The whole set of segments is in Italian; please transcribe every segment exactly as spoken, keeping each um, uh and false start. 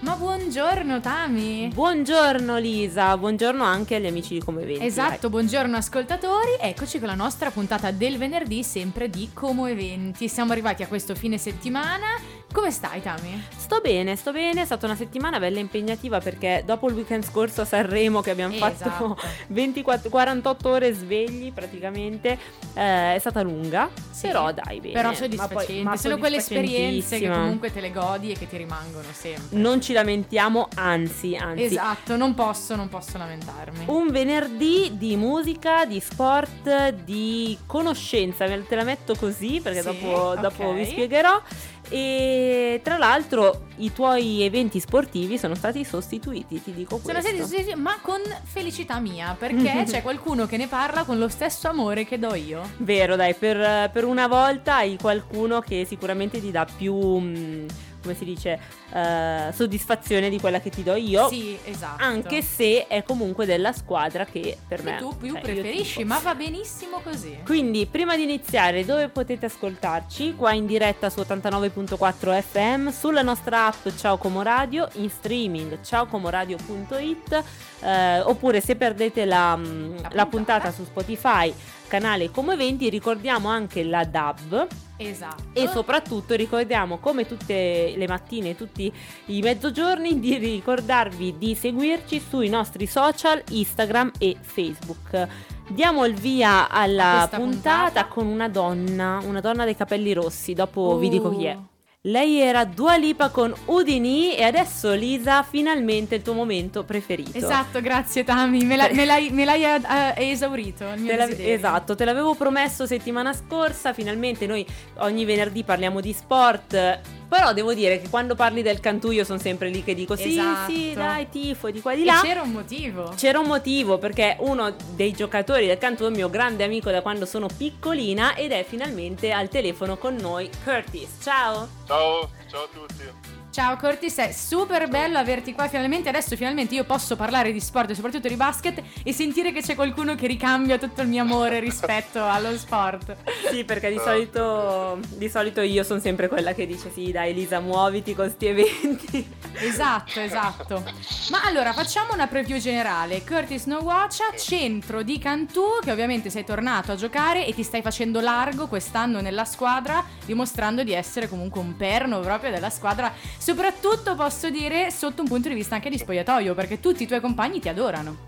Ma buongiorno Tami. Buongiorno Lisa, buongiorno anche agli amici di Como Eventi. Esatto, dai. Buongiorno ascoltatori, eccoci con la nostra puntata del venerdì sempre di Como Eventi. Siamo arrivati a questo fine settimana. Come stai Tami? Sto bene, sto bene, è stata una settimana bella impegnativa perché dopo il weekend scorso a Sanremo che abbiamo esatto. fatto ventiquattro, quarantotto ore svegli praticamente, eh, è stata lunga, sì, però dai bene. Però soddisfacente, ma poi, ma sono quelle esperienze che comunque te le godi e che ti rimangono sempre. Non ci lamentiamo, anzi, anzi. Esatto, non posso, non posso lamentarmi. Un venerdì di musica, di sport, di conoscenza, te la metto così perché sì, dopo, okay. dopo vi spiegherò. E tra l'altro i tuoi eventi sportivi sono stati sostituiti, ti dico questo. Sono stati sostituiti, ma con felicità mia, perché c'è qualcuno che ne parla con lo stesso amore che do io. Vero, dai, per, per una volta hai qualcuno che sicuramente ti dà più, come si dice, uh, soddisfazione di quella che ti do io. Sì, esatto. Anche se è comunque della squadra che per me... E tu più cioè, preferisci, ma va benissimo così. Quindi, prima di iniziare, dove potete ascoltarci? Qua in diretta su ottantanove punto cinque quattro F M, sulla nostra app Ciao Comoradio, in streaming ciao comoradio punto it, eh, oppure se perdete la, la, puntata. la puntata su Spotify, canale Como Eventi, ricordiamo anche la D A B. Esatto. E soprattutto ricordiamo, come tutte le mattine, tutti i mezzogiorni, di ricordarvi di seguirci sui nostri social Instagram e Facebook. Diamo il via alla puntata, puntata con una donna, una donna dai capelli rossi, dopo uh. vi dico chi è. Lei era Dua Lipa con Udini e adesso Lisa, finalmente il tuo momento preferito. Esatto, grazie Tami, me, la, me l'hai, me l'hai uh, esaurito il mio te desiderio. Esatto, te l'avevo promesso settimana scorsa, finalmente noi ogni venerdì parliamo di sport, però devo dire che quando parli del Cantù io sono sempre lì che dico sì, esatto. sì, dai, tifo di qua e di là. E c'era un motivo. C'era un motivo perché uno dei giocatori del Cantù è un mio grande amico da quando sono piccolina ed è finalmente al telefono con noi Curtis. Ciao. Ciao, ciao a tutti. Ciao Curtis, è super bello averti qua finalmente, adesso finalmente io posso parlare di sport e soprattutto di basket e sentire che c'è qualcuno che ricambia tutto il mio amore rispetto allo sport. Sì, perché di solito, di solito io sono sempre quella che dice sì dai Elisa muoviti con sti eventi. Esatto, esatto. Ma allora facciamo una preview generale. Curtis Nwohuocha, centro di Cantù, che ovviamente sei tornato a giocare e ti stai facendo largo quest'anno nella squadra, dimostrando di essere comunque un perno proprio della squadra. Soprattutto posso dire sotto un punto di vista anche di spogliatoio, perché tutti i tuoi compagni ti adorano.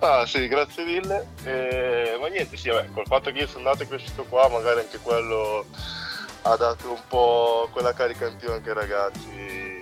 Ah sì, grazie mille. Eh, ma niente, sì, vabbè, col fatto che io sono nato e cresciuto qua, magari anche quello ha dato un po' quella carica in più anche ai ragazzi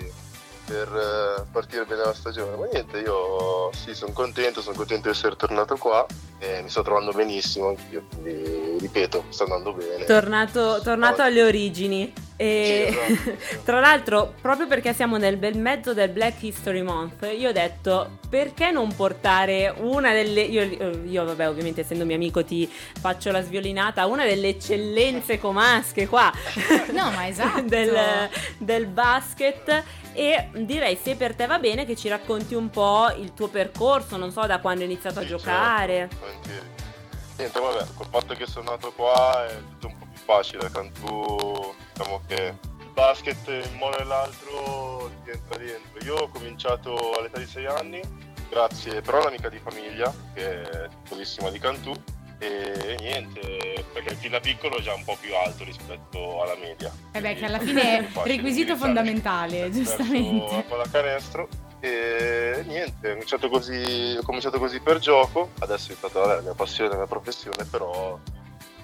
per partire bene la stagione. Ma niente, io sì, sono contento, sono contento di essere tornato qua e mi sto trovando benissimo anch'io, quindi ripeto, sta andando bene. Tornato, tornato alle origini. E tra l'altro proprio perché siamo nel bel mezzo del Black History Month io ho detto perché non portare una delle io, io vabbè ovviamente essendo mio amico ti faccio la sviolinata, una delle eccellenze comasche qua no ma esatto del, del basket, e direi se per te va bene che ci racconti un po' il tuo percorso, non so da quando hai iniziato sì, a giocare certo. Niente, vabbè, col fatto che sono nato qua è tutto un po' più facile, Cantù, diciamo che il basket in modo e l'altro ti entra dentro. Io ho cominciato all'età di sei anni, grazie però un'amica di famiglia che è piccolissima di Cantù e niente, perché fin da piccolo è già un po' più alto rispetto alla media. E beh, che alla fine è requisito fondamentale, giustamente. Un po' da canestro. E niente, ho cominciato così, ho cominciato così per gioco, adesso è stata la mia passione, la mia professione, però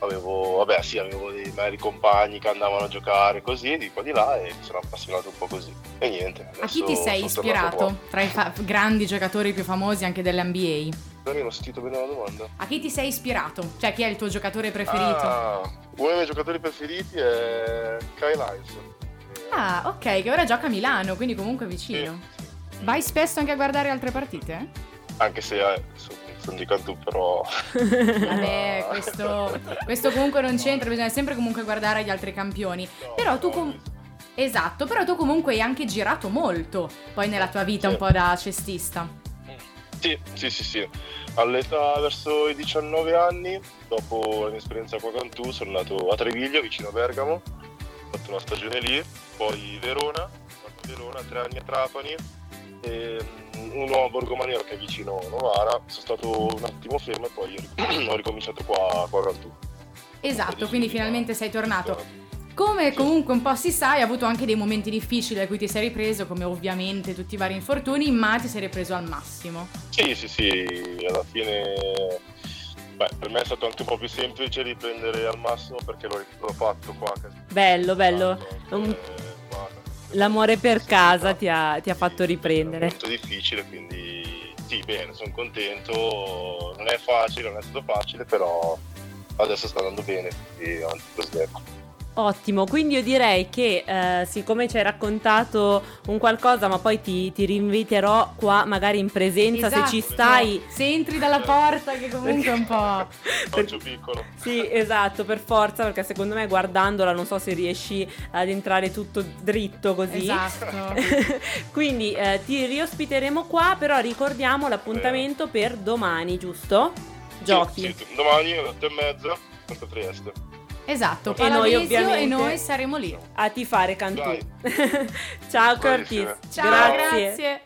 avevo, vabbè sì, avevo dei magari compagni che andavano a giocare così, di qua di là e mi sono appassionato un po' così e niente. A chi ti sei ispirato tra i fa- grandi giocatori più famosi anche dell'N B A? Non mi ho sentito bene la domanda. A chi ti sei ispirato? Cioè chi è il tuo giocatore preferito? Ah, uno dei miei giocatori preferiti è Kyle Hines. Ah ok, che ora gioca a Milano, quindi comunque vicino. Sì. Vai spesso anche a guardare altre partite? Anche se eh, sono sono di Cantù, però vabbè, questo, questo comunque non c'entra, bisogna sempre comunque guardare gli altri campioni. No, però tu com- esatto, però tu comunque hai anche girato molto poi nella tua vita, sì, un po' da cestista. Sì, sì, sì, sì. All'età verso i diciannove anni, dopo la mia esperienza con Cantù, sono andato a Treviglio, vicino a Bergamo, ho fatto una stagione lì, poi Verona, ho fatto Verona, tre anni a Trapani, e uno a Borgomanero che è vicino a Novara. Sono stato un attimo fermo e poi ho ricominciato qua a Cantù. Esatto, quindi finalmente sei tornato. Sì. Come comunque un po' si sa, hai avuto anche dei momenti difficili a cui ti sei ripreso, come ovviamente tutti i vari infortuni, ma ti sei ripreso al massimo. Sì, sì, sì, alla fine beh, per me è stato anche un po' più semplice riprendere al massimo perché l'ho, l'ho fatto qua. Bello, bello. Un... L'amore per casa ti ha, ti ha fatto riprendere. È molto difficile, quindi sì, bene, sono contento. Non è facile, non è stato facile, però adesso sta andando bene, quindi anzi, così ecco. Ottimo, quindi io direi che eh, siccome ci hai raccontato un qualcosa, ma poi ti, ti rinviterò qua magari in presenza, esatto, se ci stai, no, se entri dalla porta che comunque è un po' per... piccolo. Sì, esatto, per forza, perché secondo me guardandola non so se riesci ad entrare tutto dritto così. Esatto. Quindi eh, ti riospiteremo qua, però ricordiamo l'appuntamento eh. per domani, giusto? Giochi. Sì, sì, domani alle otto e mezza a Trieste. Esatto, e noi ovviamente e noi saremo lì a tifare Cantù. Ciao Curtis, ciao, grazie. grazie.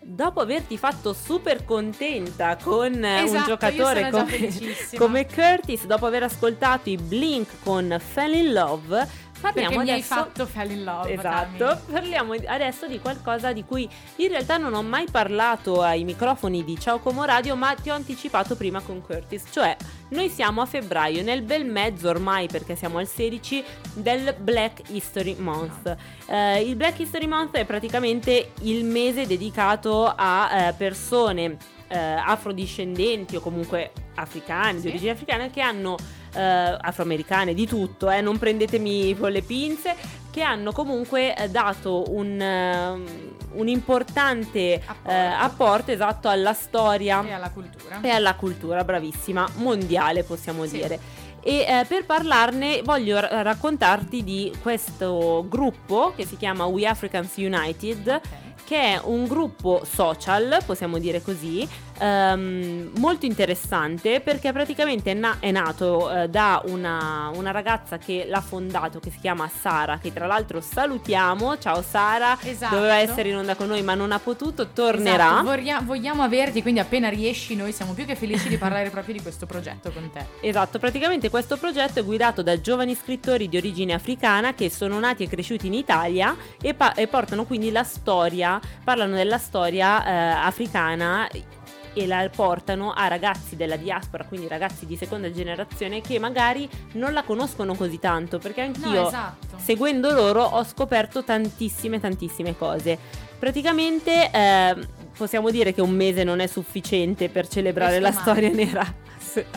Dopo averti fatto super contenta con esatto, un giocatore come, come Curtis, dopo aver ascoltato i Blink con Fell in Love, parliamo perché adesso... mi hai fatto fell in love. Esatto, dammi. Parliamo adesso di qualcosa di cui in realtà non ho mai parlato ai microfoni di Ciao Comoradio, ma ti ho anticipato prima con Curtis, cioè noi siamo a febbraio, nel bel mezzo ormai perché siamo al sedici del Black History Month. Eh, il Black History Month è praticamente il mese dedicato a eh, persone eh, afrodiscendenti o comunque africane, sì, di origine africana, che hanno Uh, afroamericane, di tutto, eh, non prendetemi con le pinze, che hanno comunque dato un, uh, un importante apporto. Uh, apporto esatto alla storia e alla cultura, e alla cultura, bravissima, mondiale possiamo sì. dire. E eh, per parlarne voglio r- raccontarti di questo gruppo che si chiama We Africans United, okay, che è un gruppo social, possiamo dire così, ehm, molto interessante perché praticamente è, na- è nato eh, da una, una ragazza che l'ha fondato, che si chiama Sara, che tra l'altro salutiamo. Ciao Sara, esatto, doveva essere in onda con noi ma non ha potuto, tornerà. Esatto. Vorria- vogliamo averti, quindi appena riesci noi siamo più che felici di parlare proprio di questo progetto con te. Esatto, praticamente questo progetto è guidato da giovani scrittori di origine africana che sono nati e cresciuti in Italia e, pa- e portano quindi la storia, parlano della storia eh, africana e la portano a ragazzi della diaspora, quindi ragazzi di seconda generazione che magari non la conoscono così tanto, perché anch'io, no, esatto, seguendo loro ho scoperto tantissime tantissime cose. Praticamente eh, possiamo dire che un mese non è sufficiente per celebrare questo la mai. storia nera,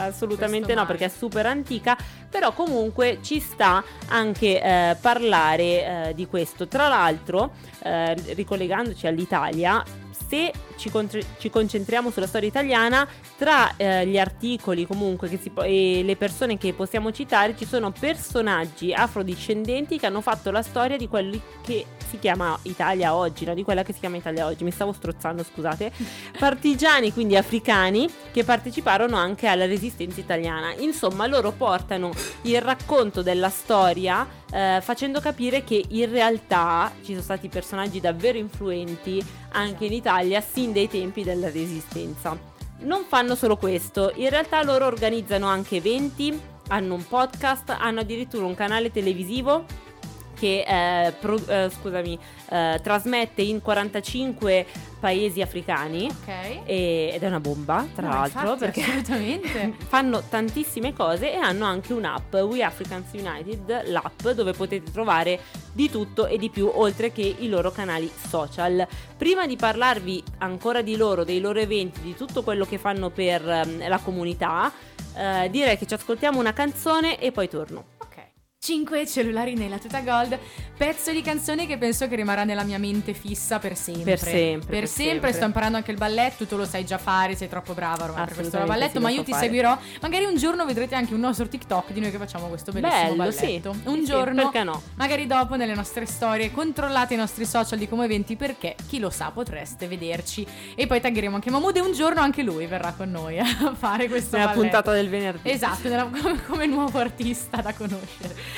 assolutamente questo no, mai. perché è super antica, però comunque ci sta anche eh, parlare eh, di questo. Tra l'altro eh, ricollegandoci all'Italia, se ci, con- ci concentriamo sulla storia italiana, tra eh, gli articoli comunque che si po- e le persone che possiamo citare, ci sono personaggi afrodiscendenti che hanno fatto la storia di quelli che si chiama Italia oggi, no? Di quella che si chiama Italia oggi, mi stavo strozzando, scusate, partigiani quindi africani che parteciparono anche alla resistenza italiana. Insomma, loro portano il racconto della storia eh, facendo capire che in realtà ci sono stati personaggi davvero influenti anche in Italia sin dai tempi della Resistenza. Non fanno solo questo, in realtà loro organizzano anche eventi, hanno un podcast, hanno addirittura un canale televisivo che eh, pro, eh, scusami, eh, trasmette in quarantacinque paesi africani, okay, e, ed è una bomba tra no, l'altro, infatti, perché assolutamente fanno tantissime cose e hanno anche un'app, We Africans United, l'app dove potete trovare di tutto e di più oltre che i loro canali social. Prima di parlarvi ancora di loro, dei loro eventi, di tutto quello che fanno per um, la comunità, eh, direi che ci ascoltiamo una canzone e poi torno. cinque cellulari nella tuta gold, pezzo di canzone che penso che rimarrà nella mia mente fissa per sempre. Per sempre. Per, per sempre. sempre. Sto imparando anche il balletto, tu lo sai già fare, sei troppo brava ormai per questo balletto, ma io ti fare. seguirò. Magari un giorno vedrete anche un nostro TikTok di noi che facciamo questo bellissimo Bello, balletto. Sì. Un sì, giorno, perché no? Magari dopo nelle nostre storie, controllate i nostri social di Como Eventi perché chi lo sa potreste vederci. E poi taggeremo anche Mahmood e un giorno anche lui verrà con noi a fare questo nella balletto. Nella puntata del venerdì. Esatto, nella, come, come nuovo artista da conoscere.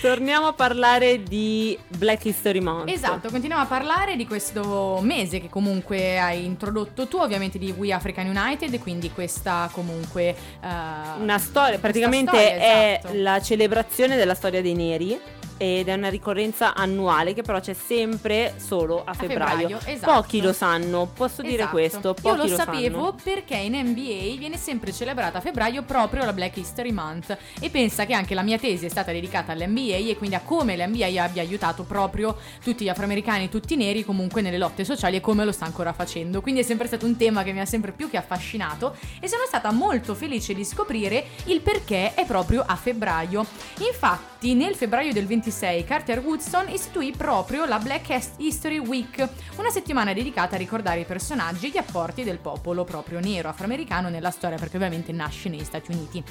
Torniamo a parlare di Black History Month. Esatto, continuiamo a parlare di questo mese che comunque hai introdotto tu, ovviamente di We African United, quindi questa comunque uh, una storia, praticamente storia, è esatto. la celebrazione della storia dei neri ed è una ricorrenza annuale che però c'è sempre solo a febbraio, a febbraio esatto. Pochi lo sanno, posso esatto. dire questo, pochi io lo, lo sapevo sanno. Perché in N B A viene sempre celebrata a febbraio proprio la Black History Month e pensa che anche la mia tesi è stata dedicata all'N B A e quindi a come l'N B A abbia aiutato proprio tutti gli afroamericani, tutti i neri comunque nelle lotte sociali e come lo sta ancora facendo, quindi è sempre stato un tema che mi ha sempre più che affascinato e sono stata molto felice di scoprire il perché è proprio a febbraio. Infatti nel febbraio del ventisei Carter Woodson istituì proprio la Black History Week, una settimana dedicata a ricordare i personaggi e gli apporti del popolo proprio nero afroamericano nella storia, perché ovviamente nasce negli Stati Uniti.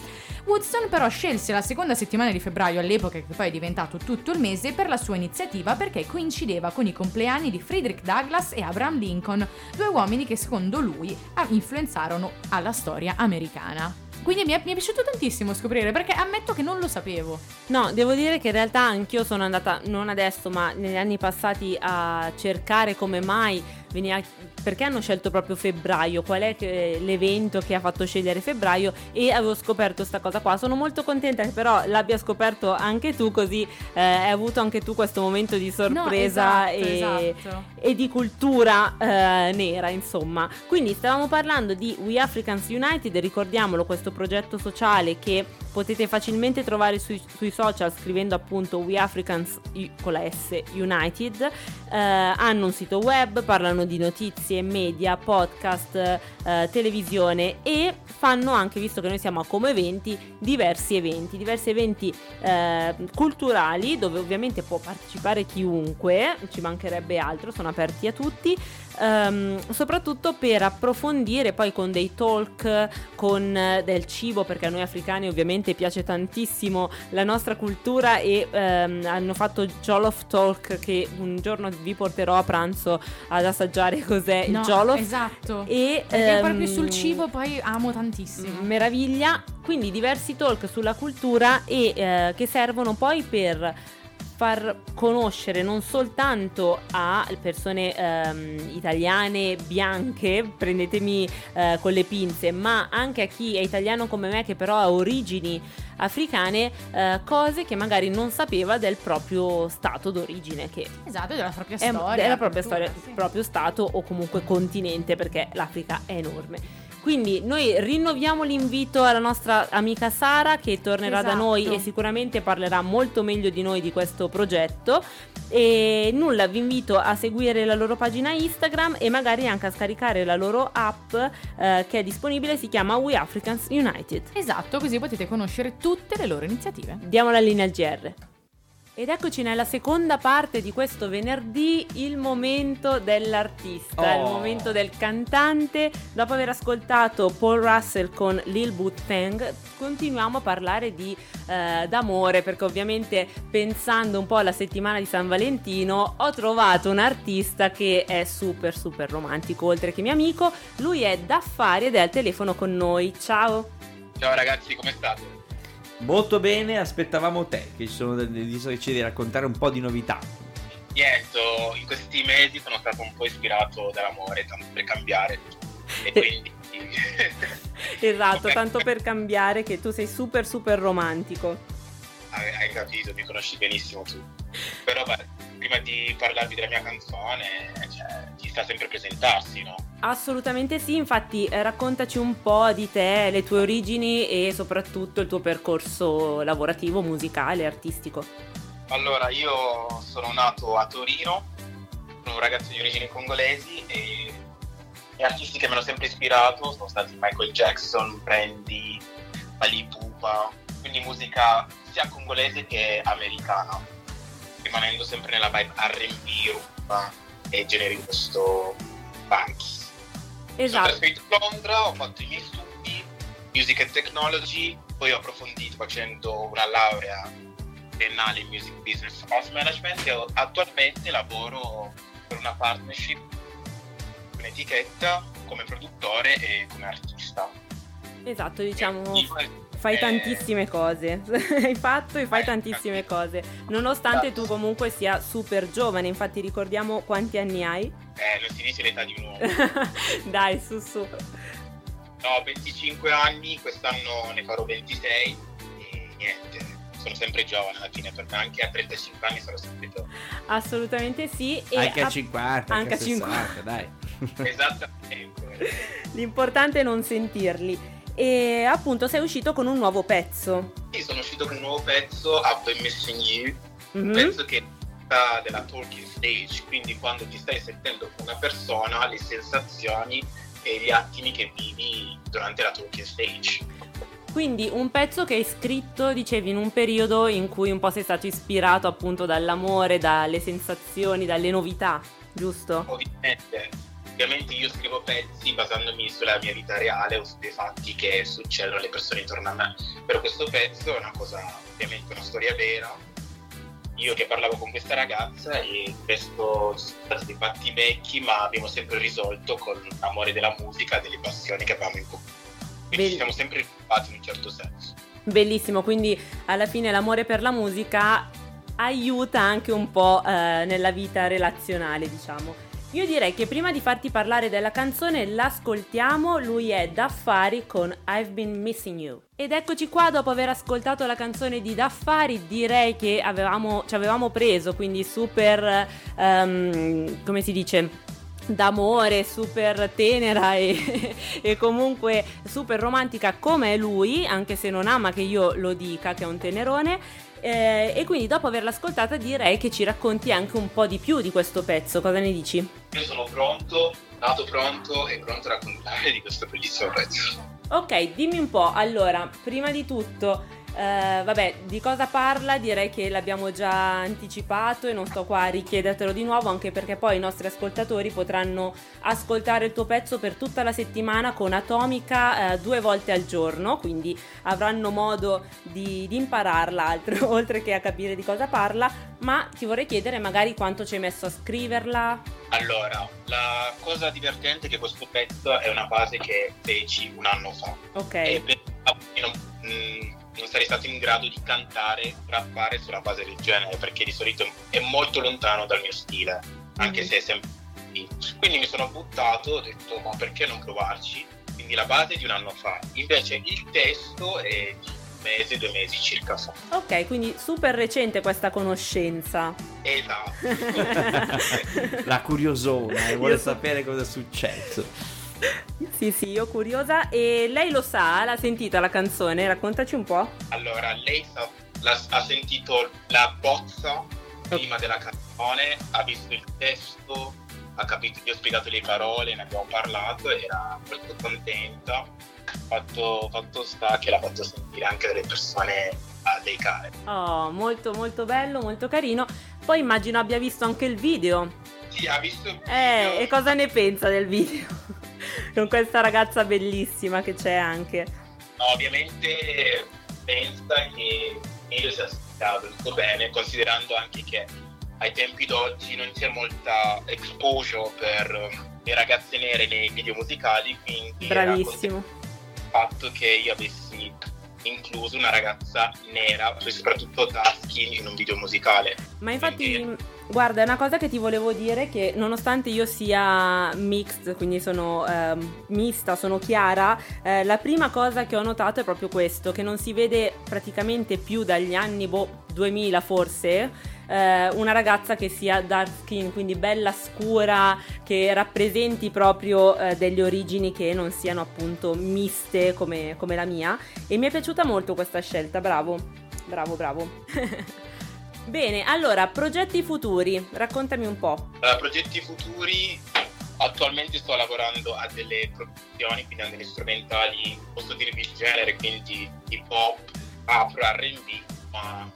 Woodson però scelse la seconda settimana di febbraio all'epoca, che poi è diventato tutto il mese, per la sua iniziativa perché coincideva con i compleanni di Frederick Douglass e Abraham Lincoln, due uomini che secondo lui influenzarono alla storia americana. Quindi mi è, mi è piaciuto tantissimo scoprire, perché ammetto che non lo sapevo. No, devo dire che in realtà anch'io sono andata, non adesso ma negli anni passati, a cercare come mai veniva, perché hanno scelto proprio febbraio, qual è che, l'evento che ha fatto scegliere febbraio, e avevo scoperto sta cosa qua. Sono molto contenta che però l'abbia scoperto anche tu, così eh, hai avuto anche tu questo momento di sorpresa, no, esatto, e, esatto. e di cultura eh, nera insomma. Quindi stavamo parlando di We Africans United, ricordiamolo questo progetto sociale che potete facilmente trovare sui, sui social scrivendo appunto We Africans con la S United. Eh, hanno un sito web, parlano di notizie, media, podcast, eh, televisione, e fanno anche, visto che noi siamo a Como Eventi, diversi eventi, diversi eventi eh, culturali dove ovviamente può partecipare chiunque, ci mancherebbe altro, sono aperti a tutti, ehm, soprattutto per approfondire poi con dei talk, con eh, del cibo, perché a noi africani ovviamente piace tantissimo la nostra cultura, e ehm, hanno fatto Jollof Talk, che un giorno vi porterò a pranzo ad assaggiare cos'è no, il Jollof, esatto, e perché ehm, proprio sul cibo poi amo tantissimo, meraviglia. Quindi diversi talk sulla cultura e eh, che servono poi per far conoscere non soltanto a persone ehm, italiane bianche, prendetemi eh, con le pinze, ma anche a chi è italiano come me che però ha origini africane, eh, cose che magari non sapeva del proprio stato d'origine, che esatto, della propria è, storia, della propria cultura, storia, sì. proprio stato o comunque continente, perché l'Africa è enorme. Quindi noi rinnoviamo l'invito alla nostra amica Sara, che tornerà esatto. da noi e sicuramente parlerà molto meglio di noi di questo progetto. E nulla, vi invito a seguire la loro pagina Instagram e magari anche a scaricare la loro app eh, che è disponibile, si chiama We Africans United. Esatto, così potete conoscere tutte le loro iniziative. Diamo la linea al G R. Ed eccoci nella seconda parte di questo venerdì, il momento dell'artista, oh. il momento del cantante. Dopo aver ascoltato Paul Russell con Lil Boot Thang, continuiamo a parlare di eh, d'amore, perché ovviamente pensando un po' alla settimana di San Valentino ho trovato un artista che è super super romantico, oltre che mio amico. Lui è D'Affari ed è al telefono con noi. Ciao! Ciao ragazzi, come state? Molto bene, aspettavamo te, che ci sono deciso di raccontare un po' di novità. Niente, in questi mesi sono stato un po' ispirato dall'amore, tanto per cambiare. E quindi... esatto, tanto per cambiare, che tu sei super super romantico. Hai capito, mi conosci benissimo tu. Però beh, prima di parlarvi della mia canzone, cioè, ci sta sempre presentarsi, no? Assolutamente sì, infatti raccontaci un po' di te, le tue origini e soprattutto il tuo percorso lavorativo, musicale, artistico. Allora, io sono nato a Torino, sono un ragazzo di origini congolesi e gli artisti che mi hanno sempre ispirato sono stati Michael Jackson, Brandy, Alipupa, quindi musica sia congolese che americana, rimanendo sempre nella vibe R and B, rumba e generi di questo funk. Esatto. Sono trasferito a Londra, ho fatto i miei studi Music and Technology, poi ho approfondito facendo una laurea triennale in Music Business and Management e attualmente lavoro per una partnership, un'etichetta, come produttore e come artista. Esatto, diciamo fai tantissime cose, hai fatto e fai tantissime cose, nonostante tu comunque sia super giovane. Infatti ricordiamo quanti anni hai? Eh, non si dice l'età di un uomo. Dai, su su. No, venticinque anni, quest'anno ne farò ventisei e niente, sono sempre giovane alla fine, per me anche a trentacinque anni sarò sempre giovane. Assolutamente sì. E anche a cinquanta, anche a sessanta, dai. Esattamente. L'importante è non sentirli. E appunto sei uscito con un nuovo pezzo. Sì, sono uscito con un nuovo pezzo, I've Been Missing You, mm-hmm. un pezzo che è della Talking Stage, quindi quando ti stai sentendo con una persona, le sensazioni e gli attimi che vivi durante la Talking Stage. Quindi un pezzo che hai scritto, dicevi, in un periodo in cui un po' sei stato ispirato appunto dall'amore, dalle sensazioni, dalle novità, giusto? Ovviamente. Ovviamente io scrivo pezzi basandomi sulla mia vita reale o sui fatti che succedono alle persone intorno a me, però questo pezzo è una cosa, ovviamente una storia vera, io che parlavo con questa ragazza e questo sono dei fatti vecchi, ma abbiamo sempre risolto con l'amore della musica, delle passioni che abbiamo in comune, quindi Bell- ci siamo sempre ritrovati in un certo senso. Bellissimo, quindi alla fine l'amore per la musica aiuta anche un po' eh, nella vita relazionale, diciamo. Io direi che prima di farti parlare della canzone l'ascoltiamo, lui è D'Affari con I've Been Missing You. Ed eccoci qua dopo aver ascoltato la canzone di D'Affari, direi che avevamo, ci avevamo preso, quindi super, um, come si dice, d'amore, super tenera e, e comunque super romantica come è lui, anche se non ama che io lo dica che è un tenerone. Eh, e quindi dopo averla ascoltata direi che ci racconti anche un po' di più di questo pezzo, cosa ne dici? Io sono pronto, nato pronto e pronto a raccontare di questo bellissimo pezzo. Ok, dimmi un po', allora, prima di tutto, eh, vabbè, di cosa parla? Direi che l'abbiamo già anticipato e non sto qua a richiedertelo di nuovo, anche perché poi i nostri ascoltatori potranno ascoltare il tuo pezzo per tutta la settimana con Atomica eh, due volte al giorno, quindi avranno modo di, di impararla, altro, oltre che a capire di cosa parla, ma ti vorrei chiedere magari quanto ci hai messo a scriverla? Allora, la cosa divertente è che questo pezzo è una base che feci un anno fa. Ok. E pensavo che non, mh, non sarei stato in grado di cantare, rappare sulla base del genere, perché di solito è molto lontano dal mio stile, anche mm. se è sempre. Quindi mi sono buttato, ho detto, ma perché non provarci? Quindi la base è di un anno fa. Invece il testo è di un mese, due mesi circa fa. Ok, quindi super recente questa conoscenza. Esatto. La curiosona e vuole io sapere cosa è successo. Sì, sì, io curiosa. E lei lo sa? L'ha sentita la canzone? Raccontaci un po'. Allora, lei sa, la, ha sentito la bozza prima della canzone, ha visto il testo, ha capito, gli ho spiegato le parole, ne abbiamo parlato, era molto contenta. Fatto, fatto sta che l'ha fatto sentire anche delle persone dei cari. Oh, molto molto bello, molto carino. Poi immagino abbia visto anche il video. Sì, ha visto il video. Eh, e cosa ne pensa del video? Con questa ragazza bellissima che c'è anche. No, ovviamente pensa che io sia stato tutto bene, considerando anche che ai tempi d'oggi non c'è molta exposure per le ragazze nere nei video musicali, quindi bravissimo. Il fatto che io avessi incluso una ragazza nera, soprattutto dark in un video musicale. Ma infatti, quindi guarda, è una cosa che ti volevo dire, che nonostante io sia mixed, quindi sono eh, mista, sono chiara, eh, la prima cosa che ho notato è proprio questo, che non si vede praticamente più dagli anni boh, duemila forse, eh, una ragazza che sia dark skin, quindi bella scura, che rappresenti proprio eh, delle origini che non siano appunto miste come, come la mia, e mi è piaciuta molto questa scelta, bravo, bravo, bravo. Bene, allora, progetti futuri, raccontami un po'. Allora, progetti futuri, attualmente sto lavorando a delle produzioni, quindi a delle strumentali, posso dirvi il genere, quindi hip hop, afro, R and B, ma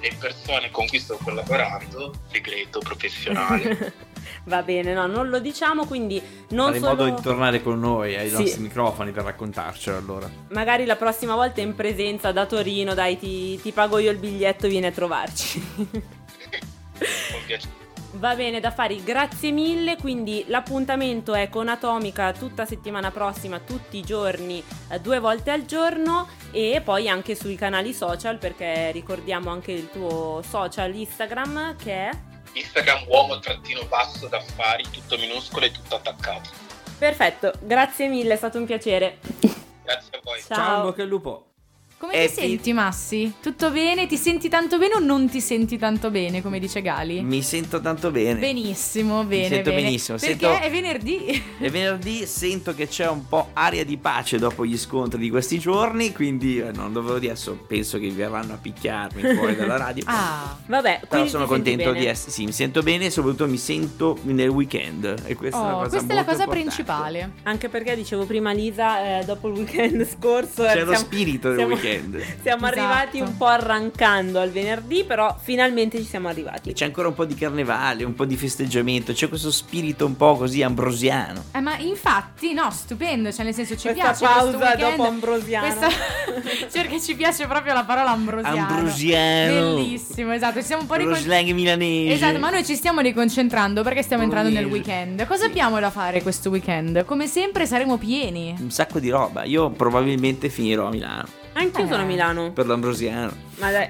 le persone con cui sto collaborando, segreto professionale. Va bene, no, non lo diciamo, quindi non solo... modo di tornare con noi ai sì. nostri microfoni per raccontarcelo, allora. Magari la prossima volta in presenza da Torino, dai, ti, ti pago io il biglietto, vieni a trovarci. Con piacere. Va bene, D'Affari, grazie mille, quindi l'appuntamento è con Atomica tutta settimana prossima, tutti i giorni, due volte al giorno, e poi anche sui canali social, perché ricordiamo anche il tuo social Instagram, che è... Instagram uomo trattino basso D'Affari, tutto minuscolo e tutto attaccato. Perfetto, grazie mille, è stato un piacere. Grazie a voi. Ciao, Ciao bocca al lupo. Come eh, ti senti, Massi? Tutto bene? Ti senti tanto bene o non ti senti tanto bene, come dice Gali? Mi sento tanto bene. Benissimo, bene, Mi sento bene. benissimo. Perché sento... è venerdì. È venerdì, sento che c'è un po' aria di pace dopo gli scontri di questi giorni, quindi eh, non dovevo dire, adesso penso che verranno a picchiarmi fuori dalla radio. Ah, vabbè. Però sono contento di essere, sì, mi sento bene e soprattutto mi sento nel weekend. E questa oh, è la cosa, questa è la cosa principale. Anche perché, dicevo prima Lisa, eh, dopo il weekend scorso... C'è siamo, lo spirito del weekend. Siamo esatto. arrivati un po' arrancando al venerdì, però finalmente ci siamo arrivati. C'è ancora un po' di carnevale, un po' di festeggiamento, c'è questo spirito un po' così ambrosiano. Eh, ma infatti, no, stupendo, cioè nel senso ci questa piace pausa questo weekend, dopo ambrosiano. Questa... Cioè, ci piace proprio la parola ambrosiano. Ambrosiano. Bellissimo, esatto, ci siamo un po' ricon... slang milanese. Esatto, ma noi ci stiamo riconcentrando perché stiamo entrando nel weekend. Cosa sì. abbiamo da fare questo weekend? Come sempre saremo pieni. Un sacco di roba. Io probabilmente finirò a Milano. Anche io eh. sono a Milano. Per l'ambrosiano. Ma dai,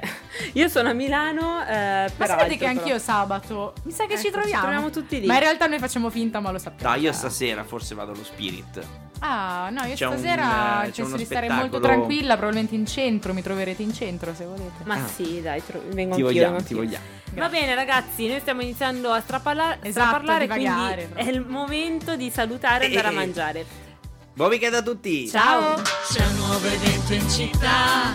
io sono a Milano. Eh, ma sapete che anch'io però... sabato. Mi sa che ecco, ci troviamo. Ci troviamo tutti lì. Ma in realtà noi facciamo finta, ma lo sappiamo. Dai, io stasera forse vado allo Spirit. Ah, no, io c'è stasera un, penso di stare molto tranquilla. Probabilmente in centro. Mi troverete in centro se volete. Ma ah. sì, dai, tro... vengo ti anch'io. Vogliamo, anch'io. Ti vogliamo. Va bene, ragazzi, noi stiamo iniziando a straparla- esatto, straparlare. Divagare, quindi però. È il momento di salutare e andare eh. a mangiare. Buon weekend a tutti! Ciao! C'è un nuovo evento in città,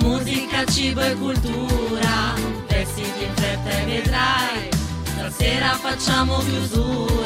musica, cibo e cultura, vestiti in fretta e vedrai, stasera facciamo chiusura.